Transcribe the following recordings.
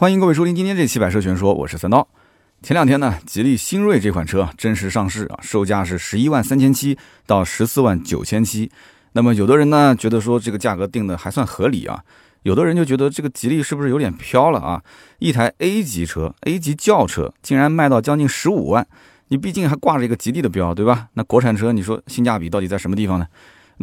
欢迎各位收听今天这期百车全说，我是三刀。前两天呢，吉利星瑞这款车正式上市啊，售价是113700到149700。那么有的人呢觉得说这个价格定的还算合理啊，有的人就觉得这个吉利是不是有点飘了啊？一台 A 级车、A 级轿车竟然卖到将近15万，你毕竟还挂着一个吉利的标，对吧？那国产车你说性价比到底在什么地方呢？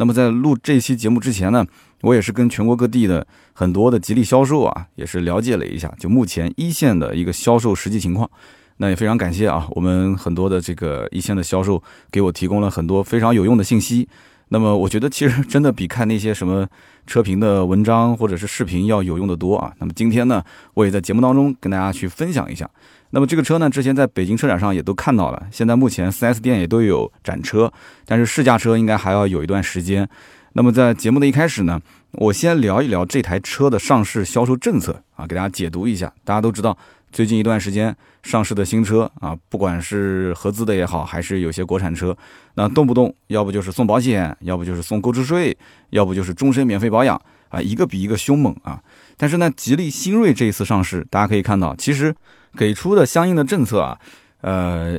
那么在录这期节目之前呢，我也是跟全国各地的很多的吉利销售啊，也是了解了一下，就目前一线的一个销售实际情况。那也非常感谢啊，我们很多的这个一线的销售给我提供了很多非常有用的信息。那么我觉得其实真的比看那些什么车评的文章或者是视频要有用的多啊。那么今天呢，我也在节目当中跟大家去分享一下。那么这个车呢，之前在北京车展上也都看到了，现在目前 4S 店也都有展车，但是试驾车应该还要有一段时间。那么在节目的一开始呢，我先聊一聊这台车的上市销售政策啊，给大家解读一下。大家都知道，最近一段时间上市的新车啊，不管是合资的也好，还是有些国产车，那动不动要不就是送保险，要不就是送购置税，要不就是终身免费保养啊，一个比一个凶猛啊。但是呢，吉利星瑞这一次上市，大家可以看到，其实给出的相应的政策啊，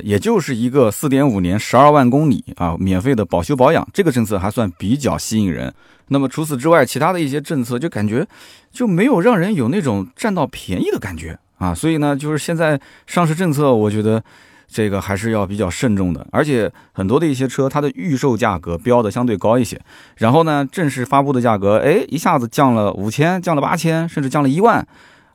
也就是一个 4.5 年12万公里啊，免费的保修保养，这个政策还算比较吸引人。那么除此之外，其他的一些政策就感觉就没有让人有那种占到便宜的感觉啊。所以呢，就是现在上市政策，我觉得这个还是要比较慎重的，而且很多的一些车，它的预售价格标的相对高一些，然后呢，正式发布的价格，一下子降了5000，降了8000，甚至降了1万。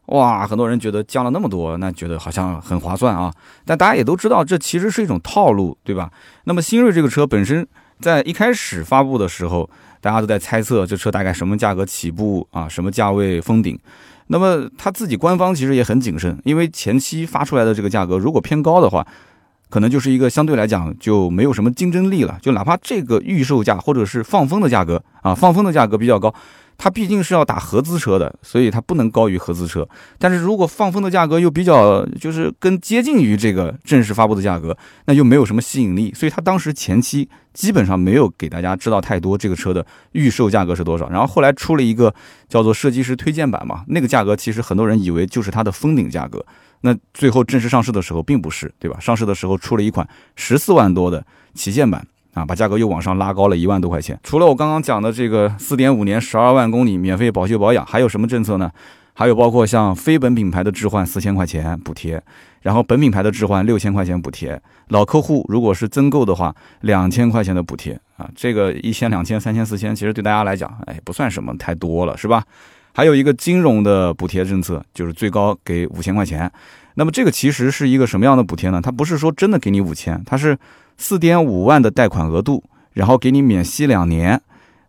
哇，很多人觉得降了那么多，那觉得好像很划算啊。但大家也都知道，这其实是一种套路，对吧？那么星瑞这个车本身在一开始发布的时候，大家都在猜测这车大概什么价格起步啊，什么价位封顶。那么他自己官方其实也很谨慎，因为前期发出来的这个价格如果偏高的话，可能就是一个相对来讲就没有什么竞争力了。就哪怕这个预售价或者是放风的价格啊，放风的价格比较高，它毕竟是要打合资车的，所以它不能高于合资车。但是如果放风的价格又比较就是更接近于这个正式发布的价格，那又没有什么吸引力。所以它当时前期基本上没有给大家知道太多这个车的预售价格是多少。然后后来出了一个叫做设计师推荐版嘛，那个价格其实很多人以为就是它的封顶价格。那最后正式上市的时候并不是，对吧？上市的时候出了一款14万多的旗舰版。啊，把价格又往上拉高了1万多块钱。除了我刚刚讲的这个 4.5 年12万公里免费保修保养，还有什么政策呢？还有包括像非本品牌的置换4000块钱补贴，然后本品牌的置换6000块钱补贴，老客户如果是增购的话2000块钱的补贴啊，这个1000、2000、3000、4000其实对大家来讲，不算什么太多了，是吧？还有一个金融的补贴政策，就是最高给5000块钱。那么这个其实是一个什么样的补贴呢？它不是说真的给你5000，它是4.5万的贷款额度，然后给你免息2年，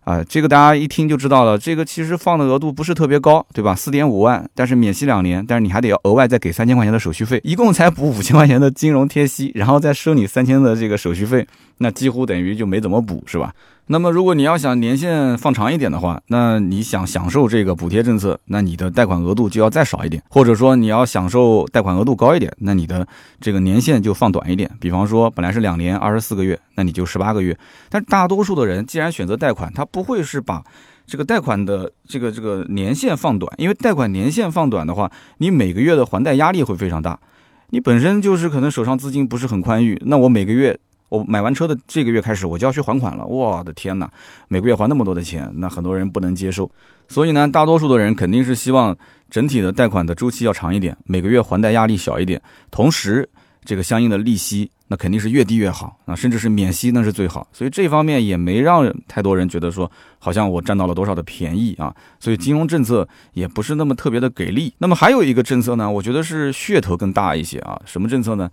啊，这个大家一听就知道了。这个其实放的额度不是特别高，对吧？4.5万，但是免息2年，但是你还得要额外再给3000块钱的手续费，一共才补5000块钱的金融贴息，然后再收你3000的这个手续费，那几乎等于就没怎么补，是吧？那么如果你要想年限放长一点的话，那你想享受这个补贴政策，那你的贷款额度就要再少一点，或者说你要享受贷款额度高一点，那你的这个年限就放短一点。比方说本来是2年24个月，那你就18个月。但是大多数的人既然选择贷款，他不会是把这个贷款的这个年限放短，因为贷款年限放短的话，你每个月的还贷压力会非常大。你本身就是可能手上资金不是很宽裕，那我每个月。我买完车的这个月开始我就要去还款了，我的天哪，每个月还那么多的钱，那很多人不能接受。所以呢，大多数的人肯定是希望整体的贷款的周期要长一点，每个月还贷压力小一点，同时这个相应的利息那肯定是越低越好啊，甚至是免息那是最好。所以这方面也没让太多人觉得说好像我占到了多少的便宜啊，所以金融政策也不是那么特别的给力。那么还有一个政策呢，我觉得是噱头更大一些啊，什么政策呢？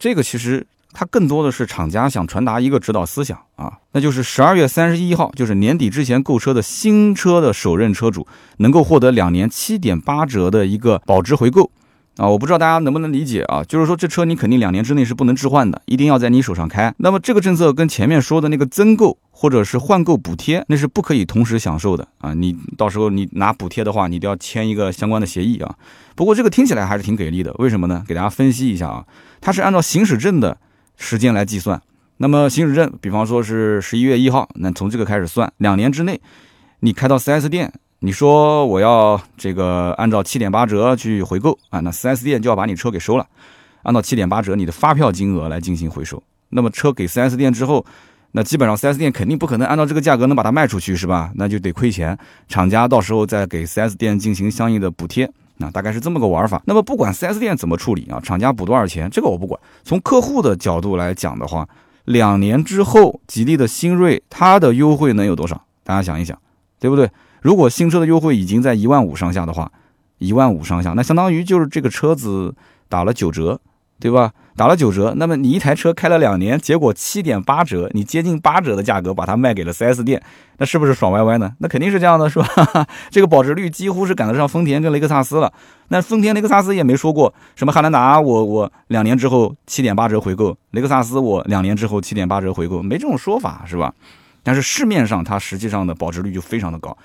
这个其实它更多的是厂家想传达一个指导思想啊，那就是12月31号，就是年底之前购车的新车的首任车主能够获得2年 7.8 折的一个保值回购啊，我不知道大家能不能理解啊，就是说这车你肯定2年之内是不能置换的，一定要在你手上开。那么这个政策跟前面说的那个增购或者是换购补贴，那是不可以同时享受的啊，你到时候你拿补贴的话，你都要签一个相关的协议啊。不过这个听起来还是挺给力的，为什么呢？给大家分析一下啊，它是按照行驶证的时间来计算，那么行驶证，比方说是11月1号，那从这个开始算，2年之内，你开到 4S 店，你说我要这个按照 7.8 折去回购啊，那 4S 店就要把你车给收了，按照 7.8 折你的发票金额来进行回收。那么车给 4S 店之后，那基本上 4S 店肯定不可能按照这个价格能把它卖出去，是吧？那就得亏钱，厂家到时候再给 4S 店进行相应的补贴。那大概是这么个玩法。那么不管 4S 店怎么处理啊，厂家补多少钱这个我不管。从客户的角度来讲的话，2年之后吉利的新锐它的优惠能有多少？大家想一想，对不对？如果新车的优惠已经在15000上下的话，15000上下，那相当于就是这个车子打了9折，对吧？打了9折，那么你一台车开了2年，结果 7.8 折，你接近8折的价格把它卖给了 4S 店，那是不是爽歪歪呢？那肯定是这样的，是吧？这个保值率几乎是赶得上丰田跟雷克萨斯了。那丰田雷克萨斯也没说过什么汉兰达我2年之后 7.8 折回购，雷克萨斯我2年之后 7.8 折回购，没这种说法，是吧？但是市面上它实际上的保值率就非常的高，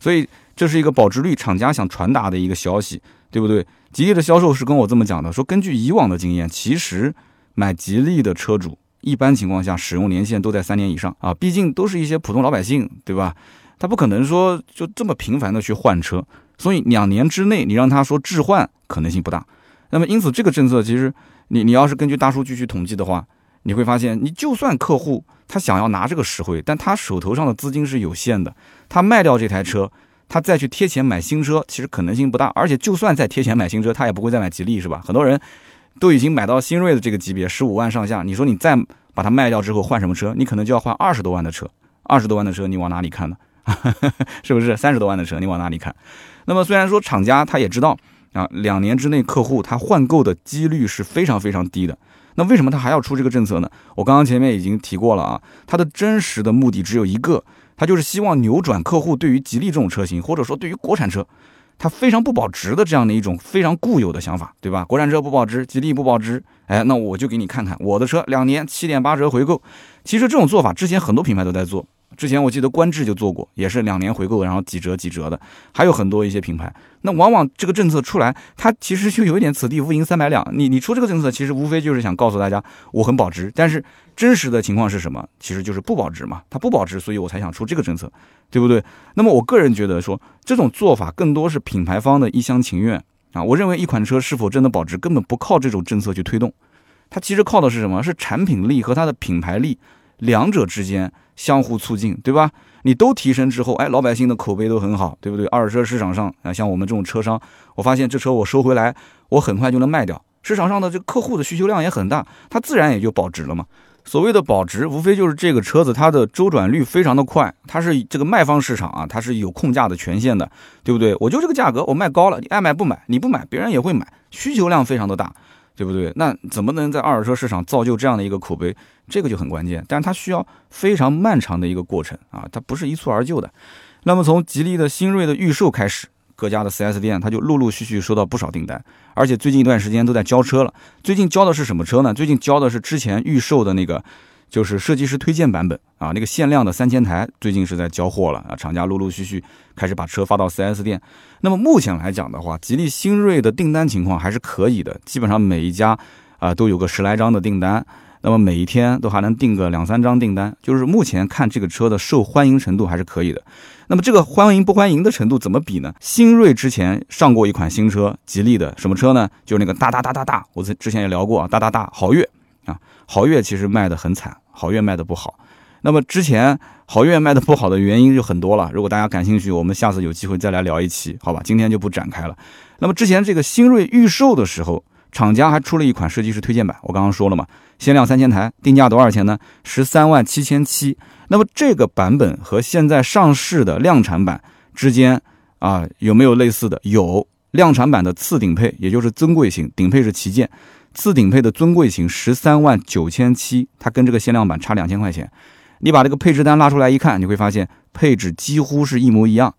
所以这是一个保值率厂家想传达的一个消息，对不对？吉利的销售是跟我这么讲的，说根据以往的经验，其实买吉利的车主一般情况下使用年限都在3年以上啊，毕竟都是一些普通老百姓，对吧？他不可能说就这么频繁的去换车，所以2年之内你让他说置换可能性不大。那么因此这个政策其实你要是根据大数据去统计的话，你会发现，你就算客户他想要拿这个实惠，但他手头上的资金是有限的，他卖掉这台车，他再去贴钱买新车，其实可能性不大。而且就算再贴钱买新车，他也不会再买吉利，是吧？很多人都已经买到新锐的这个级别，15万上下，你说你再把它卖掉之后换什么车？你可能就要换20多万的车，20多万的车你往哪里看呢？是不是？30多万的车你往哪里看？那么虽然说厂家他也知道啊，2年之内客户他换购的几率是非常非常低的。那为什么他还要出这个政策呢？我刚刚前面已经提过了啊，他的真实的目的只有一个，他就是希望扭转客户对于吉利这种车型，或者说对于国产车，他非常不保值的这样的一种非常固有的想法，对吧？国产车不保值，吉利不保值，哎，那我就给你看看我的车2年 7.8 折回购。其实这种做法之前很多品牌都在做，之前我记得观致就做过，也是2年回购，然后几折几折的，还有很多一些品牌。那往往这个政策出来，它其实就有一点此地无银三百两。你出这个政策，其实无非就是想告诉大家我很保值，但是真实的情况是什么？其实就是不保值嘛，它不保值，所以我才想出这个政策，对不对？那么我个人觉得说，这种做法更多是品牌方的一厢情愿啊。我认为一款车是否真的保值，根本不靠这种政策去推动，它其实靠的是什么？是产品力和它的品牌力两者之间相互促进，对吧？你都提升之后，哎，老百姓的口碑都很好，对不对？二手车市场上啊，像我们这种车商，我发现这车我收回来，我很快就能卖掉，市场上的这客户的需求量也很大，它自然也就保值了嘛。所谓的保值，无非就是这个车子它的周转率非常的快，它是这个卖方市场啊，它是有控价的权限的，对不对？我就这个价格，我卖高了，你爱买不买，你不买别人也会买，需求量非常的大，对不对？那怎么能在二手车市场造就这样的一个口碑？这个就很关键，但是它需要非常漫长的一个过程啊，它不是一蹴而就的。那么从吉利的新锐的预售开始，各家的 4S 店它就陆陆续续收到不少订单，而且最近一段时间都在交车了。最近交的是什么车呢？最近交的是之前预售的那个，就是设计师推荐版本啊，那个限量的3000台，最近是在交货了啊。厂家陆陆续续开始把车发到 4S 店。那么目前来讲的话，吉利新锐的订单情况还是可以的，基本上每一家啊都有个10来张的订单，那么每一天都还能订个2-3张订单，就是目前看这个车的受欢迎程度还是可以的。那么这个欢迎不欢迎的程度怎么比呢？新锐之前上过一款新车，吉利的什么车呢？就是那个大，我之前也聊过啊，大豪越。啊，豪越其实卖得很惨，豪越卖得不好。那么之前豪越卖得不好的原因就很多了，如果大家感兴趣，我们下次有机会再来聊一期，好吧？今天就不展开了。那么之前这个新锐预售的时候，厂家还出了一款设计师推荐版，我刚刚说了嘛，限量3000台，定价多少钱呢？137700。那么这个版本和现在上市的量产版之间啊，有没有类似的？有，量产版的次顶配，也就是尊贵型，顶配是旗舰。次顶配的尊贵型139700，它跟这个限量版差2000块钱。你把这个配置单拉出来一看，你会发现配置几乎是一模一样。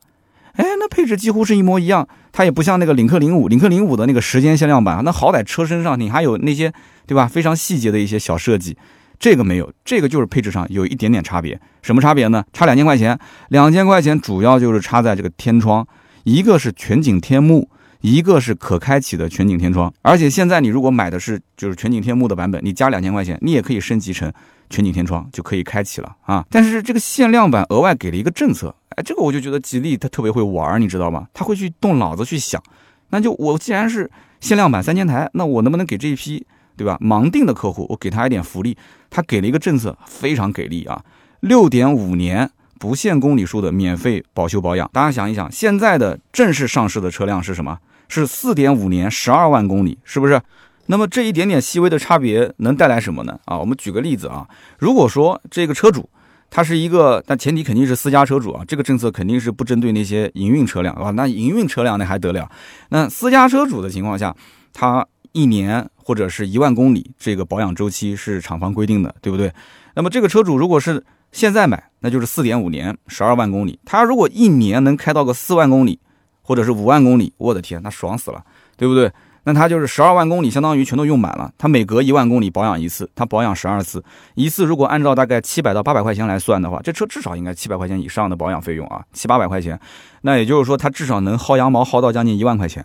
哎，那配置几乎是一模一样，它也不像那个领克05的那个时间限量版，那好歹车身上你还有那些，对吧？非常细节的一些小设计，这个没有，这个就是配置上有一点点差别。什么差别呢？差2000块钱，2000块钱主要就是差在这个天窗，一个是全景天幕。一个是可开启的全景天窗，而且现在你如果买的是就是全景天幕的版本，你加2000块钱，你也可以升级成全景天窗就可以开启了啊。但是这个限量版额外给了一个政策，哎，这个我就觉得吉利他特别会玩，你知道吗？他会去动脑子去想，那就我既然是限量版3000台，那我能不能给这一批对吧盲定的客户，我给他一点福利？他给了一个政策非常给力啊，6.5年。不限公里数的免费保修保养。大家想一想，现在的正式上市的车辆是什么？是 4.5 年12万公里，是不是？那么这一点点细微的差别能带来什么呢？啊，我们举个例子啊，如果说这个车主他是一个，但前提肯定是私家车主啊，这个政策肯定是不针对那些营运车辆啊，那营运车辆那还得了？那私家车主的情况下，他1年或者是1万公里这个保养周期是厂方规定的，对不对？那么这个车主如果是现在买，那就是 4.5 年12万公里。他如果1年能开到个4万公里或者是5万公里，我的天，那爽死了，对不对？那他就是12万公里相当于全都用满了，他每隔1万公里保养一次，他保养12次，一次如果按照大概700到800块钱来算的话，这车至少应该700块钱以上的保养费用啊，700-800块钱，那也就是说他至少能薅羊毛薅到将近1万块钱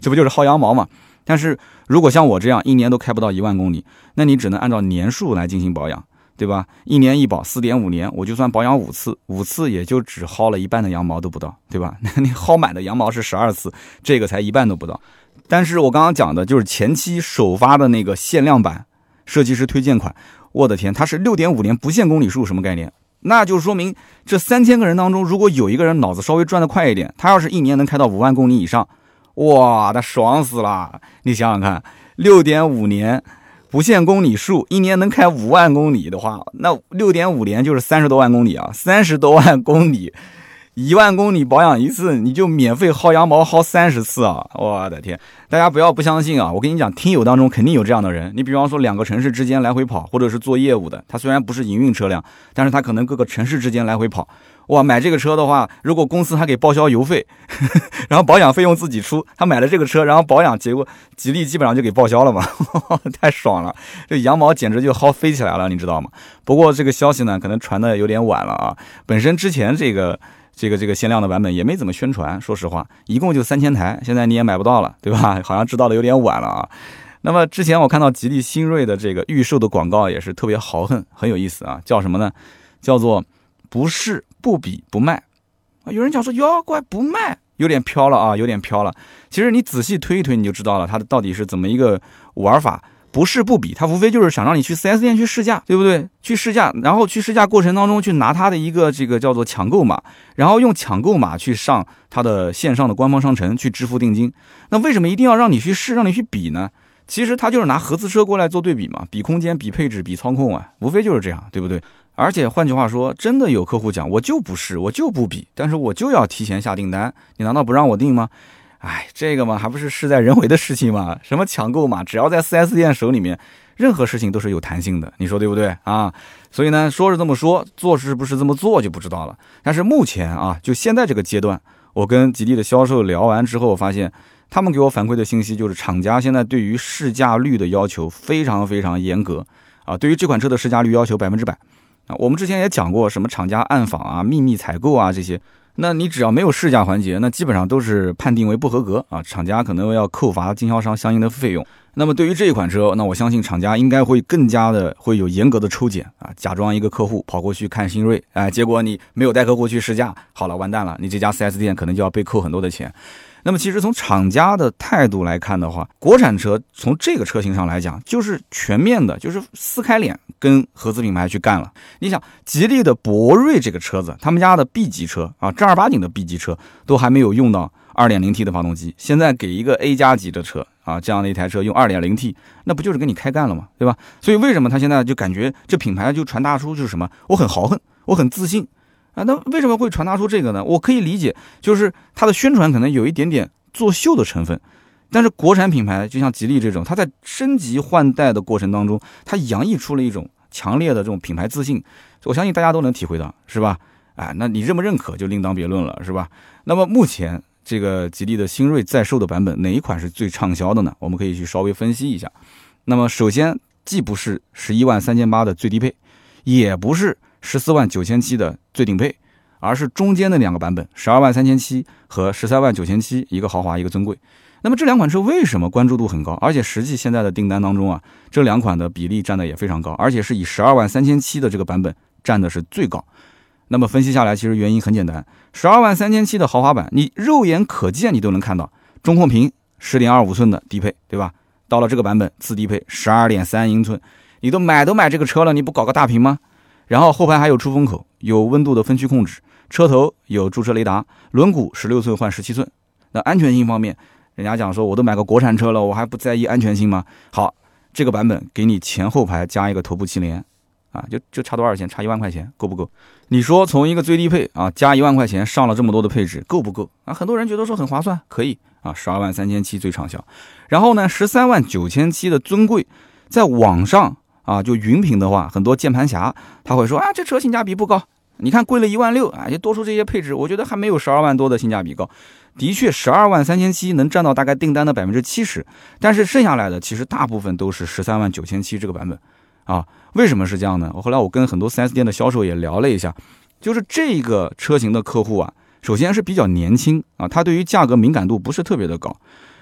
这不就是薅羊毛嘛？但是如果像我这样1年都开不到1万公里，那你只能按照年数来进行保养，对吧？1年1保 4.5 年，我就算保养5次也就只薅了一半的羊毛都不到，对吧？那你薅满的羊毛是12次，这个才一半都不到。但是我刚刚讲的就是前期首发的那个限量版设计师推荐款，我的天，它是 6.5 年不限公里数，什么概念？那就说明这3000个人当中，如果有一个人脑子稍微转得快一点，他要是1年能开到5万公里以上，哇，那爽死了！你想想看， 6.5 年不限公里数，1年能开5万公里的话，那 6.5 年就是30多万公里啊！30多万公里，1万公里保养一次，你就免费薅羊毛薅30次啊！我的天，大家不要不相信啊！我跟你讲，听友当中肯定有这样的人。你比方说2个城市之间来回跑，或者是做业务的，他虽然不是营运车辆，但是他可能各个城市之间来回跑。哇，买这个车的话，如果公司还给报销油费，然后保养费用自己出，他买了这个车，然后保养结果吉利基本上就给报销了嘛，呵呵，太爽了，这羊毛简直就薅飞起来了，你知道吗？不过这个消息呢，可能传的有点晚了啊。本身之前这个限量的版本也没怎么宣传，说实话，一共就3000台，现在你也买不到了，对吧？好像知道的有点晚了啊。那么之前我看到吉利新锐的这个预售的广告也是特别豪横，很有意思啊，叫什么呢？叫做不是不比不卖啊！有人讲说妖怪不卖，有点飘了啊，有点飘了。其实你仔细推一推，你就知道了，它到底是怎么一个玩法。不是不比，它无非就是想让你去 4S 店去试驾，对不对？去试驾，然后去试驾过程当中去拿它的一个这个叫做抢购码，然后用抢购码去上它的线上的官方商城去支付定金。那为什么一定要让你去试，让你去比呢？其实它就是拿合资车过来做对比嘛，比空间、比配置、比操控啊，无非就是这样，对不对？而且换句话说，真的有客户讲，我就不试，我就不比，但是我就要提前下订单，你难道不让我定吗？哎，这个嘛，还不是事在人为的事情嘛，什么抢购嘛，只要在 4S 店手里面，任何事情都是有弹性的，你说对不对啊？所以呢，说是这么说，做是不是这么做就不知道了。但是目前啊，就现在这个阶段，我跟吉利的销售聊完之后，我发现他们给我反馈的信息就是，厂家现在对于试驾率的要求非常非常严格啊，对于这款车的试驾率要求100%。啊，我们之前也讲过什么厂家暗访啊、秘密采购啊这些，那你只要没有试驾环节，那基本上都是判定为不合格啊，厂家可能要扣罚经销商相应的费用。那么对于这一款车，那我相信厂家应该会更加的会有严格的抽检啊，假装一个客户跑过去看新锐，哎，结果你没有带客户去试驾，好了，完蛋了，你这家 4S 店可能就要被扣很多的钱。那么其实从厂家的态度来看的话，国产车从这个车型上来讲，就是全面的，就是撕开脸跟合资品牌去干了。你想，吉利的博瑞这个车子，他们家的 B 级车啊，正儿八经的 B 级车都还没有用到 2.0T 的发动机，现在给一个 A 加级的车啊，这样的一台车用 2.0T， 那不就是跟你开干了吗？对吧？所以为什么他现在就感觉这品牌就传达出就是什么，我很豪横，我很自信。啊，那为什么会传达出这个呢？我可以理解，就是它的宣传可能有一点点作秀的成分，但是国产品牌就像吉利这种，它在升级换代的过程当中，它洋溢出了一种强烈的这种品牌自信，我相信大家都能体会到，是吧？啊，那你认不认可就另当别论了，是吧？那么目前这个吉利的新锐在售的版本，哪一款是最畅销的呢？我们可以去稍微分析一下。那么首先，既不是11万3800的最低配，也不是14万9700的最顶配，而是中间的两个版本123,700和139,700，一个豪华一个尊贵。那么这两款车为什么关注度很高？而且实际现在的订单当中啊，这两款的比例占的也非常高，而且是以123,700的这个版本占的是最高。那么分析下来，其实原因很简单，123,700的豪华版你肉眼可见你都能看到中控屏 10.25 寸的低配，对吧？到了这个版本次低配 12.3 英寸，你都买这个车了，你不搞个大屏吗？然后后排还有出风口，有温度的分区控制，车头有驻车雷达，轮毂16寸换17寸。那安全性方面，人家讲说我都买个国产车了，我还不在意安全性吗？好，这个版本给你前后排加一个头部气帘啊，就差多少钱？差1万块钱，够不够？你说从一个最低配啊加1万块钱上了这么多的配置，够不够啊？很多人觉得说很划算，可以啊，123,700最畅销。然后呢，139,700的尊贵，在网上啊就云评的话，很多键盘侠他会说啊，这车性价比不高。你看贵了16000啊，就多出这些配置，我觉得还没有12万多的性价比高。的确123,700能占到大概订单的 70%， 但是剩下来的其实大部分都是139,700这个版本啊。为什么是这样呢？我后来我跟很多 4S 店的销售也聊了一下，就是这个车型的客户啊，首先是比较年轻啊，他对于价格敏感度不是特别的高。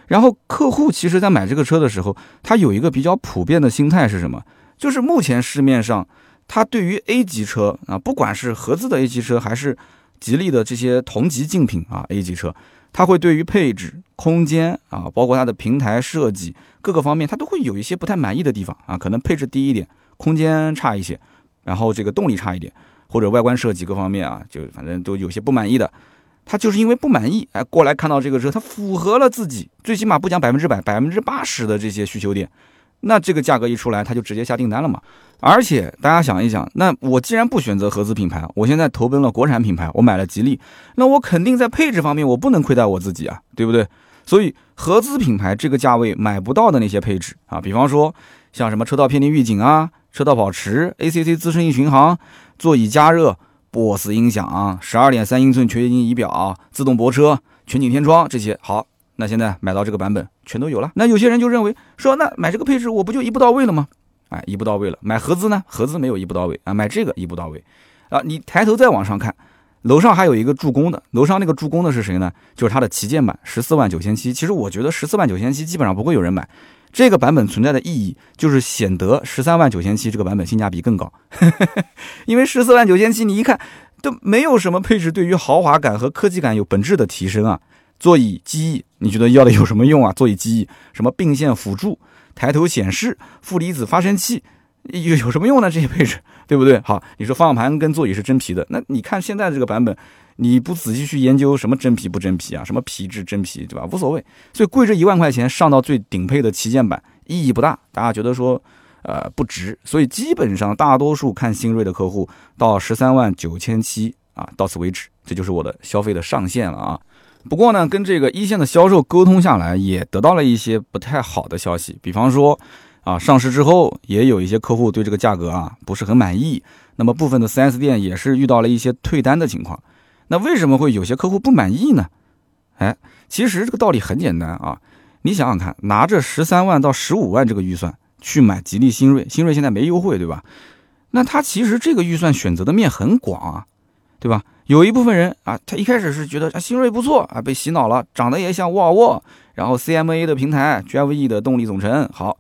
然后客户其实在买这个车的时候，他有一个比较普遍的心态是什么？就是目前市面上他对于 A 级车啊，不管是合资的 A 级车还是吉利的这些同级竞品啊 A 级车，他会对于配置、空间啊，包括它的平台设计各个方面，他都会有一些不太满意的地方啊，可能配置低一点，空间差一些，然后这个动力差一点，或者外观设计各方面啊，就反正都有些不满意的。他就是因为不满意，哎，过来看到这个车，它符合了自己最起码不讲100%，80%的这些需求点。那这个价格一出来，他就直接下订单了嘛。而且大家想一想，那我既然不选择合资品牌，我现在投奔了国产品牌，我买了吉利，那我肯定在配置方面我不能亏待我自己啊，对不对？所以合资品牌这个价位买不到的那些配置啊，比方说像什么车道偏离预警啊、车道保持、ACC 自适应巡航、座椅加热、BOSE 音响、12.3 英寸全液晶仪表、自动泊车、全景天窗这些。好，那现在买到这个版本全都有了。那有些人就认为说，那买这个配置我不就一步到位了吗？哎，一步到位了。买合资呢，合资没有一步到位啊，买这个一步到位啊。你抬头再往上看，楼上还有一个助攻的，楼上那个助攻的是谁呢？就是它的旗舰版149,700。其实我觉得149,700基本上不会有人买。这个版本存在的意义就是显得139,700这个版本性价比更高，因为149,700你一看都没有什么配置对于豪华感和科技感有本质的提升啊。座椅记忆，你觉得要的有什么用啊？座椅记忆，什么并线辅助、抬头显示、负离子发生器，有什么用呢？这些配置，对不对？好，你说方向盘跟座椅是真皮的，那你看现在这个版本，你不仔细去研究什么真皮不真皮啊，什么皮质真皮，对吧？无所谓。所以贵这1万块钱上到最顶配的旗舰版意义不大，大家觉得说，不值。所以基本上大多数看新锐的客户到139,700啊，到此为止，这就是我的消费的上限了啊。不过呢，跟这个一线的销售沟通下来，也得到了一些不太好的消息。比方说，啊，上市之后也有一些客户对这个价格啊不是很满意。那么部分的 4S 店也是遇到了一些退单的情况。那为什么会有些客户不满意呢？哎，其实这个道理很简单啊，你想想看，拿着13万到15万这个预算去买吉利新锐，新锐现在没优惠，对吧？那他其实这个预算选择的面很广啊，对吧？有一部分人啊，他一开始是觉得新锐不错啊，被洗脑了，长得也像沃尔沃，然后 CMA 的平台， Drive E 的动力总成好，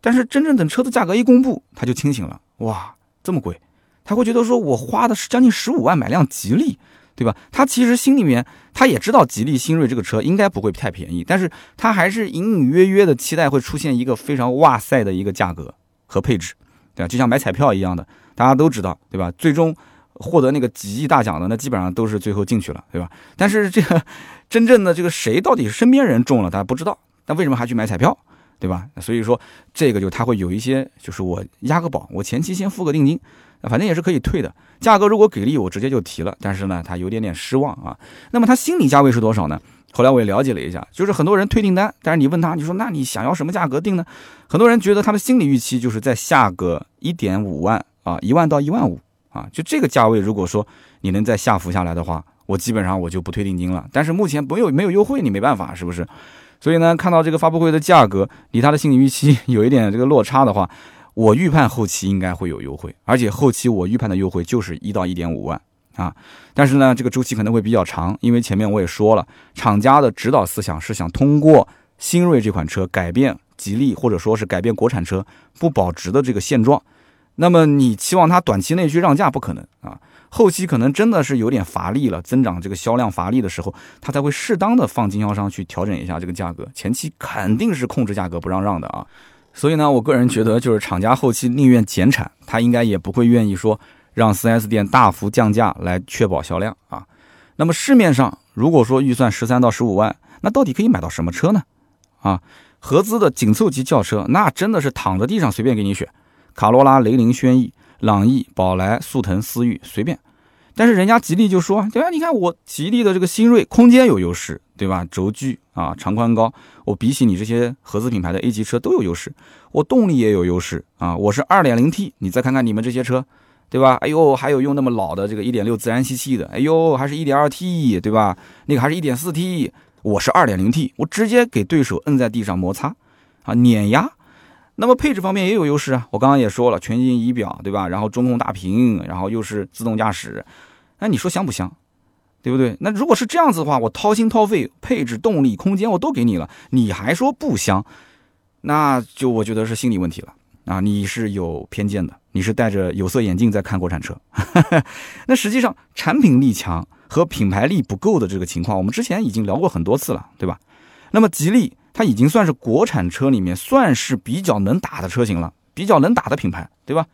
但是真正等车的价格一公布，他就清醒了，哇，这么贵，他会觉得说我花的是将近15万买辆吉利，对吧？他其实心里面他也知道吉利新锐这个车应该不会太便宜，但是他还是隐隐约约的期待会出现一个非常哇塞的一个价格和配置，对吧？就像买彩票一样的，大家都知道，对吧？最终获得那个几亿大奖的，那基本上都是最后进去了，对吧？但是这个真正的这个谁到底身边人中了，大家不知道，但为什么还去买彩票，对吧？所以说这个就他会有一些，就是我押个宝，我前期先付个定金，反正也是可以退的。价格如果给力，我直接就提了。但是呢，他有点失望啊。那么他心理价位是多少呢？后来我也了解了一下，就是很多人退订单，但是你问他，你说那你想要什么价格定呢？很多人觉得他的心理预期就是在下个 1.5 万啊，1万到1万5。啊，就这个价位，如果说你能再下浮下来的话，我基本上我就不退定金了。但是目前没有优惠，你没办法，是不是？所以呢，看到这个发布会的价格离他的心理预期有一点这个落差的话，我预判后期应该会有优惠，而且后期我预判的优惠就是1到1.5万啊。但是呢，这个周期可能会比较长，因为前面我也说了，厂家的指导思想是想通过新锐这款车改变吉利或者说是改变国产车不保值的这个现状。那么你期望它短期内去让价不可能啊，后期可能真的是有点乏力了，增长这个销量乏力的时候，它才会适当的放经销商去调整一下这个价格，前期肯定是控制价格不让让的啊。所以呢，我个人觉得就是厂家后期宁愿减产，他应该也不会愿意说让 4S 店大幅降价来确保销量啊。那么市面上如果说预算13到15万，那到底可以买到什么车呢？啊，合资的紧凑级轿车那真的是躺在地上随便给你选，卡罗拉、雷凌、轩逸、朗逸、宝来、速腾、思域随便。但是人家吉利就说，对吧？你看我吉利的这个新锐空间有优势，对吧？轴距啊，长宽高，我比起你这些合资品牌的 A 级车都有优势，我动力也有优势啊，我是 2.0T， 你再看看你们这些车，对吧？哎呦，还有用那么老的这个 1.6 自然吸气的，哎呦，还是 1.2T， 对吧？那个还是 1.4T， 我是 2.0T， 我直接给对手摁在地上摩擦啊，碾压。那么配置方面也有优势啊，我刚刚也说了，全景仪表，对吧？然后中控大屏，然后又是自动驾驶，那你说香不香？对不对？那如果是这样子的话，我掏心掏肺，配置、动力、空间我都给你了，你还说不香，那就我觉得是心理问题了啊！你是有偏见的，你是戴着有色眼镜在看国产车。那实际上产品力强和品牌力不够的这个情况，我们之前已经聊过很多次了，对吧？那么吉利它已经算是国产车里面算是比较能打的车型了，比较能打的品牌，对吧？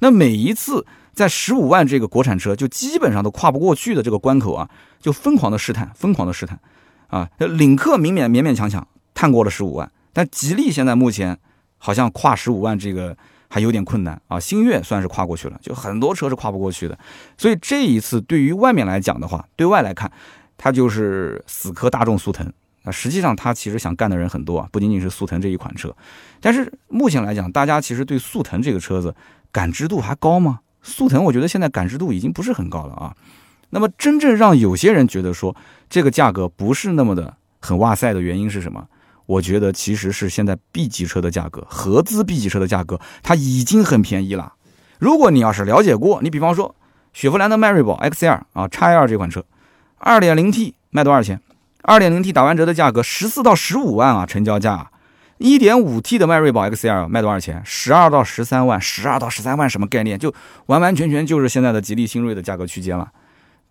那每一次在15万这个国产车就基本上都跨不过去的这个关口啊，就疯狂的试探，疯狂的试探啊！领克勉强探过了15万，但吉利现在目前好像跨15万这个还有点困难啊。星越算是跨过去了，就很多车是跨不过去的。所以这一次对于外面来讲的话，对外来看，它就是死磕大众速腾。实际上他其实想干的人很多啊，不仅仅是速腾这一款车。但是目前来讲，大家其实对速腾这个车子感知度还高吗？速腾我觉得现在感知度已经不是很高了啊。那么真正让有些人觉得说这个价格不是那么的很哇塞的原因是什么？我觉得其实是现在 B 级车的价格，合资 B 级车的价格它已经很便宜了。如果你要是了解过，你比方说雪佛兰的迈锐宝 XL 啊 ，XL 这款车 2.0T 卖多少钱？2.0T 打完折的价格14到15万啊，成交价啊。1.5T 的迈锐宝 XL 卖多少钱？12到13万，12到13万什么概念？就完完全全就是现在的吉利新锐的价格区间了，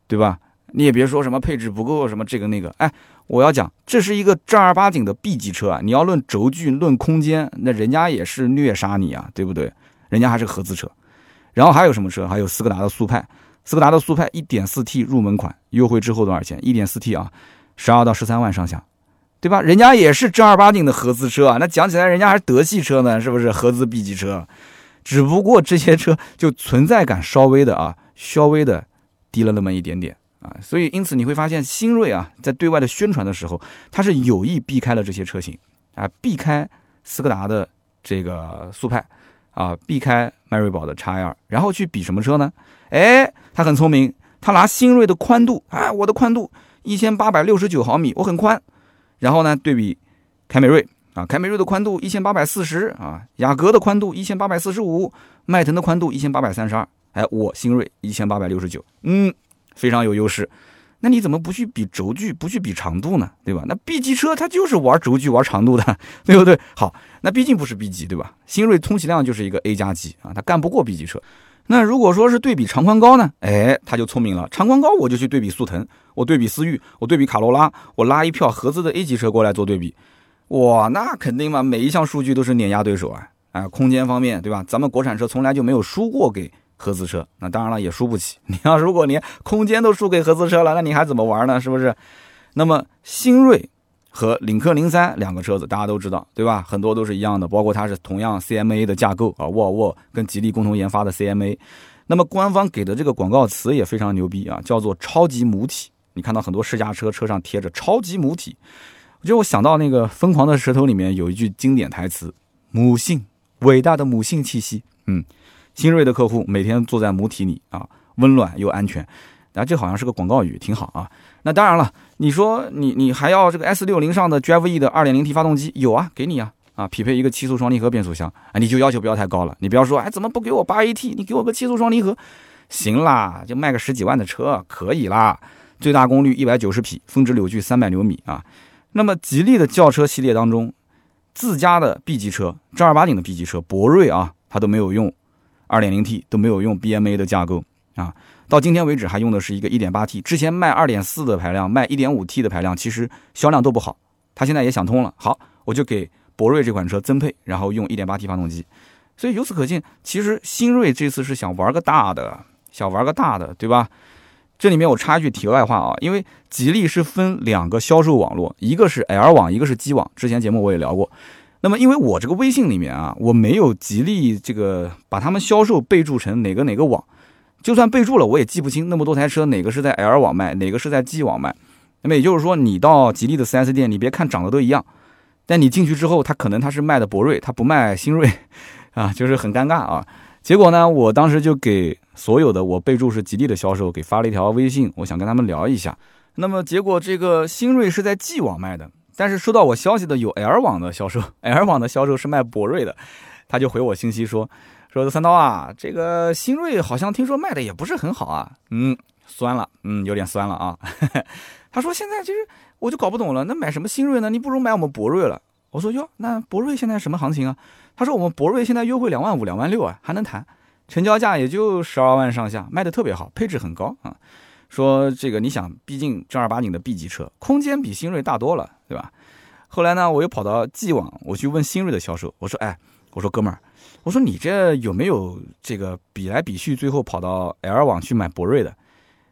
对吧？你也别说什么配置不够什么这个那个，哎，我要讲这是一个正儿八经的 B 级车啊，你要论轴距、论空间，那人家也是虐杀你啊，对不对？人家还是合资车。然后还有什么车？还有斯柯达的速派，斯柯达的速派 1.4T 入门款，优惠之后多少钱 ？1.4T 啊。12到13万上下，对吧？人家也是正儿八经的合资车啊，那讲起来人家还是德系车呢，是不是？合资 B 级车，只不过这些车就存在感稍微的低了那么一点点啊，所以因此你会发现新锐啊，在对外的宣传的时候，它是有意避开了这些车型啊，避开斯柯达的这个速派啊，避开迈锐宝的 XL， 然后去比什么车呢？哎，他很聪明，他拿新锐的宽度，哎，我的宽度。1869毫米，我很宽。然后呢，对比凯美瑞啊，凯美瑞的宽度1840啊，雅阁的宽度1845，迈腾的宽度1832。哎，我新锐1869，非常有优势。那你怎么不去比轴距，不去比长度呢？对吧？那 B 级车它就是玩轴距、玩长度的，对不对？好，那毕竟不是 B 级，对吧？新锐充其量就是一个 A 加级啊，它干不过 B 级车。那如果说是对比长宽高呢？哎，他就聪明了。长宽高我就去对比速腾，我对比思域，我对比卡罗拉，我拉一票合资的 A 级车过来做对比。哇，那肯定嘛，每一项数据都是碾压对手啊！啊，空间方面，对吧？咱们国产车从来就没有输过给合资车，那当然了，也输不起。你要如果连空间都输给合资车了，那你还怎么玩呢？是不是？那么新锐和领克03两个车子大家都知道，对吧？很多都是一样的，包括它是同样 CMA 的架构啊，沃尔沃跟吉利共同研发的 CMA。 那么官方给的这个广告词也非常牛逼啊，叫做超级母体。你看到很多试驾车车上贴着超级母体，我想到那个疯狂的石头里面有一句经典台词，母性，伟大的母性气息。新锐的客户每天坐在母体里啊，温暖又安全啊，这好像是个广告语，挺好啊。那当然了，你说你还要这个 S60 上的 Drive E 的 2.0T 发动机，有啊，给你啊，匹配一个7速双离合变速箱啊，你就要求不要太高了，你不要说哎怎么不给我 8AT， 你给我个7速双离合，行啦，就卖个十几万的车可以啦，最大功率190匹，峰值扭矩300牛米啊。那么吉利的轿车系列当中，自家的 B 级车，正儿八经的 B 级车，博瑞啊，它都没有用 2.0T， 都没有用 BMA 的架构啊。到今天为止还用的是一个 1.8T， 之前卖 2.4 的排量，卖 1.5T 的排量，其实销量都不好。他现在也想通了，好，我就给博瑞这款车增配，然后用 1.8T 发动机。所以由此可见，其实新锐这次是想玩个大的，想玩个大的，对吧？这里面我插一句题外话啊，因为吉利是分两个销售网络，一个是 L 网，一个是 G 网，之前节目我也聊过。那么因为我这个微信里面啊，我没有吉利这个把他们销售备注成哪个网，就算备注了我也记不清那么多台车哪个是在 L 网卖，哪个是在 G 网卖。那么也就是说，你到吉利的 4S 店，你别看长得都一样，但你进去之后，他可能他是卖的博瑞，他不卖新锐啊，就是很尴尬啊。结果呢，我当时就给所有的我备注是吉利的销售给发了一条微信，我想跟他们聊一下。那么结果这个新锐是在 G 网卖的，但是收到我消息的有 L 网的销售 ，L 网的销售是卖博瑞的，他就回我信息说三刀啊，这个新锐好像听说卖的也不是很好啊，酸了，有点酸了啊。他说现在就是我就搞不懂了，那买什么新锐呢？你不如买我们博瑞了。我说哟，那博瑞现在什么行情啊？他说我们博瑞现在优惠2.5万、2.6万啊，还能谈，成交价也就12万上下，卖的特别好，配置很高啊。说这个你想，毕竟正儿八经的 B 级车，空间比新锐大多了，对吧？后来呢，我又跑到 G 网，我去问新锐的销售，我说哎，我说哥们儿，我说你这有没有这个比来比去，最后跑到 L 网去买博瑞的？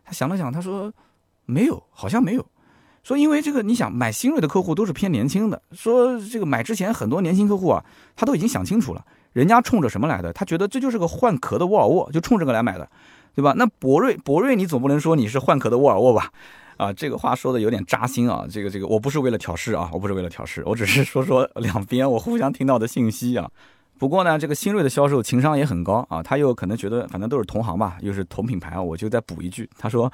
他想了想，他说没有，好像没有。说因为这个你想买新锐的客户都是偏年轻的，说这个买之前很多年轻客户啊，他都已经想清楚了，人家冲着什么来的，他觉得这就是个换壳的沃尔沃，就冲这个来买的，对吧？那博瑞你总不能说你是换壳的沃尔沃吧？啊，这个话说的有点扎心啊，这个我不是为了挑事啊，我不是为了挑事，我只是说两边我互相听到的信息啊。不过呢，这个新锐的销售情商也很高啊，他又可能觉得反正都是同行吧，又是同品牌啊，我就再补一句，他说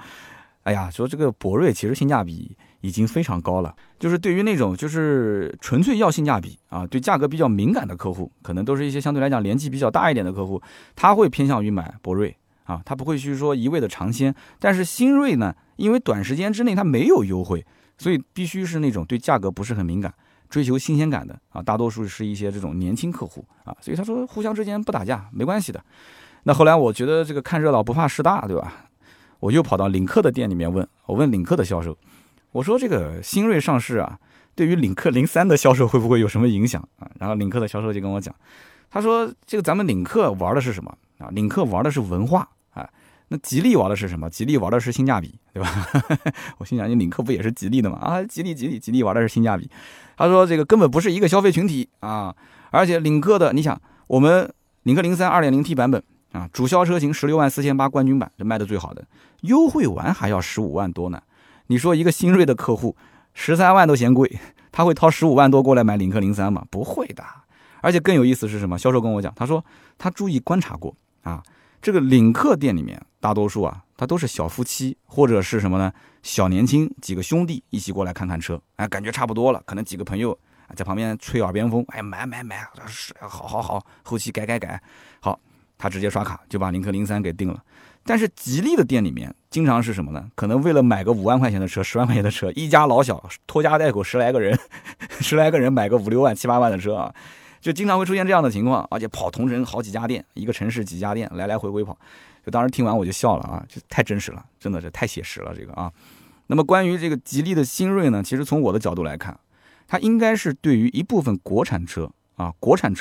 哎呀，说这个博瑞其实性价比已经非常高了，就是对于那种就是纯粹要性价比啊，对价格比较敏感的客户，可能都是一些相对来讲年纪比较大一点的客户，他会偏向于买博瑞啊，他不会去说一味的尝鲜。但是新锐呢，因为短时间之内他没有优惠，所以必须是那种对价格不是很敏感，追求新鲜感的啊，大多数是一些这种年轻客户啊，所以他说互相之间不打架没关系的。那后来我觉得这个看热闹不怕事大，对吧？我又跑到领克的店里面问，我问领克的销售，我说这个新锐上市啊，对于领克03的销售会不会有什么影响啊？然后领克的销售就跟我讲，他说这个咱们领克玩的是什么啊？领克玩的是文化啊，那吉利玩的是什么？吉利玩的是性价比，对吧？我心想，你领克不也是吉利的吗？啊，吉利玩的是性价比。他说这个根本不是一个消费群体啊，而且领克的，你想我们领克03 2.0T 版本。啊，主销车型16.48万冠军版，这卖的最好的，优惠完还要15万多呢。你说一个新锐的客户13万都嫌贵，他会掏15万多过来买领克03吗？不会的。而且更有意思是什么？销售跟我讲，他说他注意观察过啊，这个领克店里面大多数啊，他都是小夫妻或者是什么呢？小年轻几个兄弟一起过来看看车，哎，感觉差不多了，可能几个朋友在旁边吹耳边风，哎，买，好，后期改，好。他直接刷卡就把领克03给定了。但是吉利的店里面经常是什么呢？可能为了买个5万块钱的车、10万块钱的车，一家老小拖家带口十来个人买个5、6万、7、8万的车啊，就经常会出现这样的情况，而且跑同城好几家店，一个城市几家店来来回回跑。就当时听完我就笑了啊，就太真实了，真的是太写实了这个啊。那么关于这个吉利的新锐呢，其实从我的角度来看，它应该是对于一部分国产车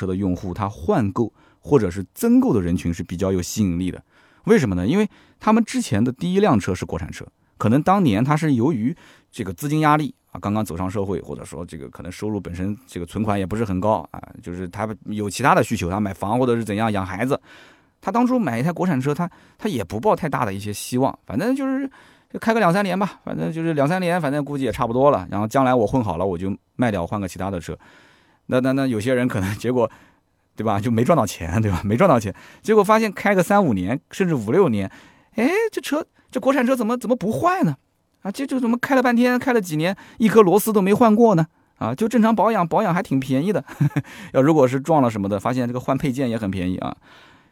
的用户，它换购或者是增购的人群是比较有吸引力的。为什么呢？因为他们之前的第一辆车是国产车，可能当年他是由于这个资金压力啊，刚刚走上社会，或者说这个可能收入本身这个存款也不是很高啊，就是他有其他的需求，他买房或者是怎样养孩子，他当初买一台国产车，他也不抱太大的一些希望，反正就是开个2、3年吧，反正就是2、3年，反正估计也差不多了，然后将来我混好了我就卖掉换个其他的车。那有些人可能结果。对吧？就没赚到钱，对吧？没赚到钱，结果发现开个3、5年，甚至5、6年，哎，这国产车怎么不坏呢？啊，这怎么开了半天，开了几年，一颗螺丝都没换过呢？啊，就正常保养还挺便宜的。要如果是撞了什么的，发现这个换配件也很便宜啊。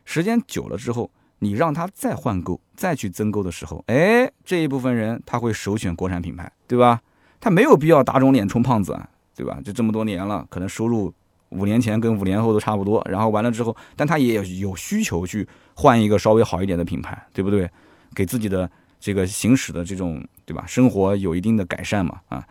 时间久了之后，你让他再换购、再去增购的时候，哎，这一部分人他会首选国产品牌，对吧？他没有必要打肿脸充胖子啊，对吧？就这么多年了，可能收入5年前跟5年后都差不多，然后完了之后，但他也有需求去换一个稍微好一点的品牌，对不对？给自己的这个行驶的这种，对吧？生活有一定的改善嘛，啊，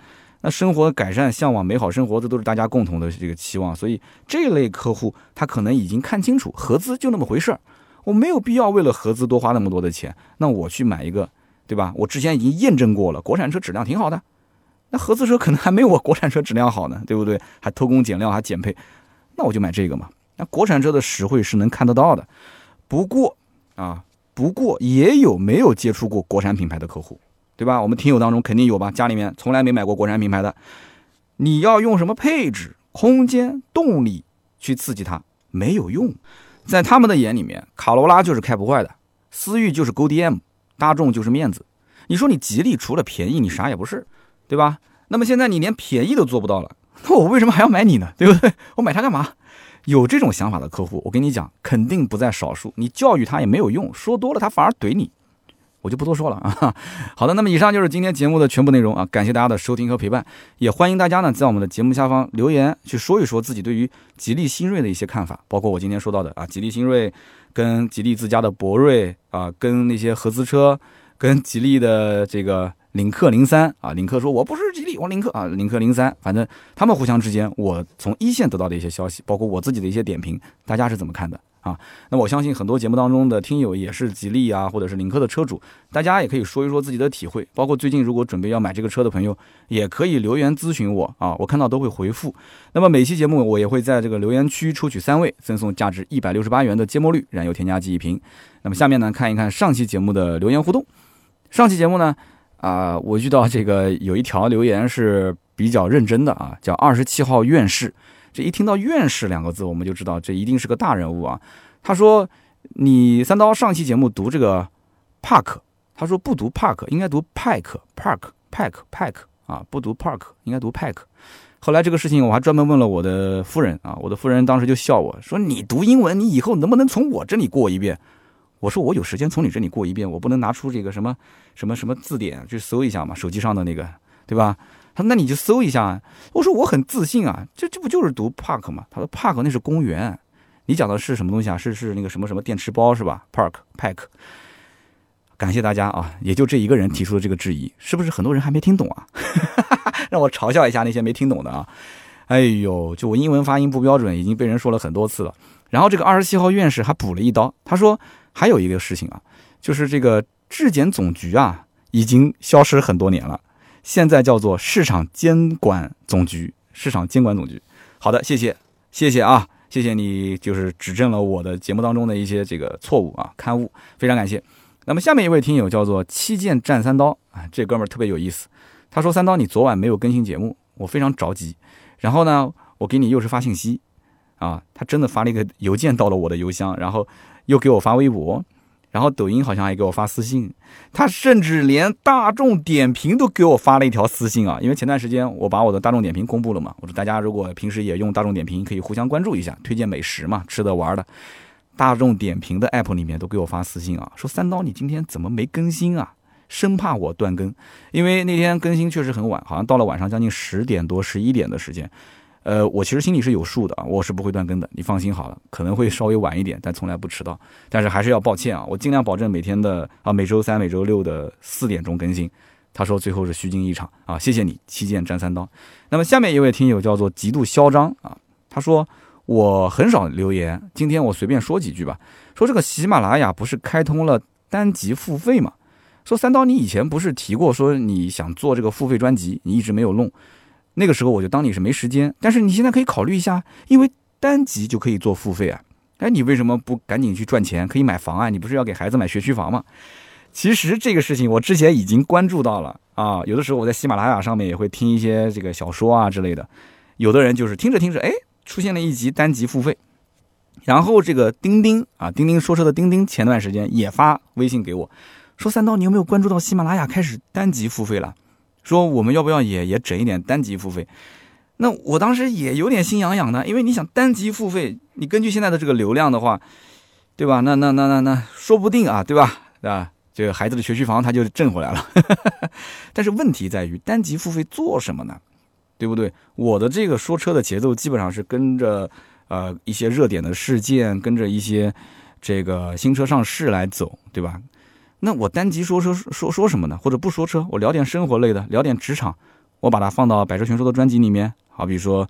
那生活改善、向往美好生活，这都是大家共同的这个期望。所以这类客户他可能已经看清楚，合资就那么回事儿，我没有必要为了合资多花那么多的钱，那我去买一个，对吧？我之前已经验证过了，国产车质量挺好的。那合资车可能还没有我国产车质量好呢，对不对？还偷工减料，还减配，那我就买这个嘛。那国产车的实惠是能看得到的，不过也有没有接触过国产品牌的客户，对吧？我们听友当中肯定有吧，家里面从来没买过国产品牌的，你要用什么配置、空间、动力去刺激它，没有用。在他们的眼里面，卡罗拉就是开不坏的，思域就是 GoDM， 大众就是面子。你说你吉利除了便宜，你啥也不是。对吧？那么现在你连便宜都做不到了，那我为什么还要买你呢？对不对？我买它干嘛？有这种想法的客户，我跟你讲，肯定不在少数。你教育他也没有用，说多了他反而怼你。我就不多说了啊。好的，那么以上就是今天节目的全部内容啊，感谢大家的收听和陪伴，也欢迎大家呢在我们的节目下方留言，去说一说自己对于吉利新锐的一些看法，包括我今天说到的啊，吉利新锐跟吉利自家的博瑞啊，跟那些合资车，跟吉利的这个。领克03啊，领克说我不是吉利，我领克啊，领克03，反正他们互相之间，我从一线得到的一些消息，包括我自己的一些点评，大家是怎么看的啊？那么我相信很多节目当中的听友也是吉利啊，或者是领克的车主，大家也可以说一说自己的体会，包括最近如果准备要买这个车的朋友，也可以留言咨询我啊，我看到都会回复。那么每期节目我也会在这个留言区抽取3位，赠送价值168元的芥末绿燃油添加剂1瓶。那么下面呢，看一看上期节目的留言互动。上期节目呢。我遇到这个有一条留言是比较认真的啊，叫27号院士。这一听到院士2个字，我们就知道这一定是个大人物啊。他说：“你三刀上期节目读这个 park， 他说不读 park， 应该读 park 啊，不读 park， 应该读 park。”后来这个事情我还专门问了我的夫人啊，我的夫人当时就笑我说：“你读英文，你以后能不能从我这里过一遍？”我说我有时间从你这里过一遍，我不能拿出这个什么字典去搜一下嘛，手机上的那个，对吧？他说那你就搜一下。我说我很自信啊，这不就是读 park 吗？他说 park 那是公园，你讲的是什么东西啊？是那个什么什么电池包是吧 ？park。感谢大家啊，也就这一个人提出了这个质疑，是不是很多人还没听懂啊？让我嘲笑一下那些没听懂的啊！哎呦，就我英文发音不标准，已经被人说了很多次了。然后这个27号院士还补了一刀，他说。还有一个事情啊，就是这个质检总局啊，已经消失很多年了，现在叫做市场监管总局。好的，谢谢啊，谢谢你就是指正了我的节目当中的一些这个错误啊，刊物，非常感谢。那么下面一位听友叫做七剑战三刀啊，这哥们儿特别有意思，他说三刀你昨晚没有更新节目，我非常着急，然后呢，我给你又是发信息啊，他真的发了一个邮件到了我的邮箱，然后。又给我发微博，然后抖音好像还给我发私信，他甚至连大众点评都给我发了一条私信啊！因为前段时间我把我的大众点评公布了嘛，我说大家如果平时也用大众点评，可以互相关注一下，推荐美食嘛，吃的玩的。大众点评的 app 里面都给我发私信啊，说三刀你今天怎么没更新啊？生怕我断更，因为那天更新确实很晚，好像到了晚上将近10点多11点的时间。我其实心里是有数的啊，我是不会断更的，你放心好了，可能会稍微晚一点，但从来不迟到。但是还是要抱歉啊，我尽量保证每周3、每周6的4点钟更新。他说最后是虚惊一场啊，谢谢你，七剑斩三刀。那么下面一位听友叫做极度嚣张啊，他说我很少留言，今天我随便说几句吧。说这个喜马拉雅不是开通了单集付费嘛？说三刀你以前不是提过说你想做这个付费专辑，你一直没有弄。那个时候我就当你是没时间，但是你现在可以考虑一下，因为单集就可以做付费啊。哎，你为什么不赶紧去赚钱？可以买房啊，你不是要给孩子买学区房吗？其实这个事情我之前已经关注到了啊，有的时候我在喜马拉雅上面也会听一些这个小说啊之类的。有的人就是听着听着，哎，出现了一集单集付费。然后这个钉钉啊，钉钉说车的钉钉前段时间也发微信给我，说三刀你有没有关注到喜马拉雅开始单集付费了？说我们要不要也整一点单集付费？那我当时也有点心痒痒的，因为你想单集付费，你根据现在的这个流量的话，对吧？那说不定啊，对吧？啊，这个孩子的学区房他就挣回来了。但是问题在于，单级付费做什么呢？对不对？我的这个说车的节奏基本上是跟着一些热点的事件，跟着一些这个新车上市来走，对吧？那我单集说车说什么呢？或者不说车，我聊点生活类的，聊点职场，我把它放到百车全说的专辑里面。好比说，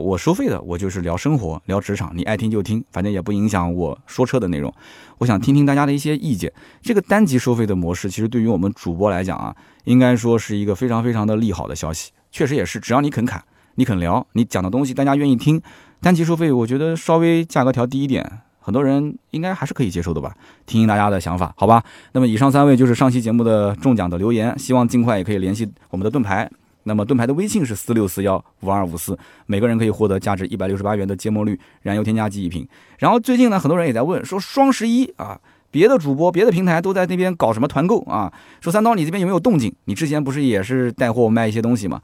我收费的，我就是聊生活，聊职场，你爱听就听，反正也不影响我说车的内容。我想听听大家的一些意见。这个单集收费的模式，其实对于我们主播来讲啊，应该说是一个非常非常的利好的消息。确实也是，只要你肯侃，你肯聊，你讲的东西大家愿意听，单集收费我觉得稍微价格调低一点，很多人应该还是可以接受的吧。听听大家的想法，好吧？那么以上3位就是上期节目的中奖的留言，希望尽快也可以联系我们的盾牌。那么盾牌的微信是46415254，每个人可以获得价值168元的节末绿燃油添加剂一瓶。然后最近呢，很多人也在问说双11啊，别的主播别的平台都在那边搞什么团购啊，说三刀你这边有没有动静？你之前不是也是带货卖一些东西吗？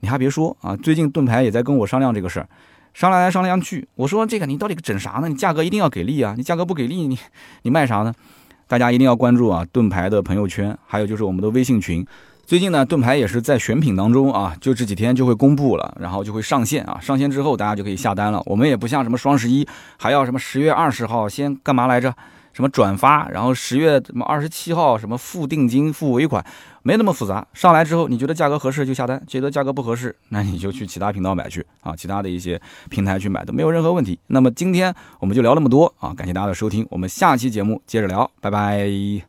你还别说啊，最近盾牌也在跟我商量这个事儿。商量去，我说这个你到底整啥呢？你价格一定要给力啊！你价格不给力，你卖啥呢？大家一定要关注啊，盾牌的朋友圈，还有就是我们的微信群。最近呢，盾牌也是在选品当中啊，就这几天就会公布了，然后就会上线啊。上线之后大家就可以下单了。我们也不像什么双11，还要什么10月20号先干嘛来着？什么转发，然后10月27号什么付定金、付尾款，没那么复杂。上来之后，你觉得价格合适就下单，觉得价格不合适，那你就去其他频道买去啊，其他的一些平台去买都没有任何问题。那么今天我们就聊那么多啊，感谢大家的收听，我们下期节目接着聊，拜拜。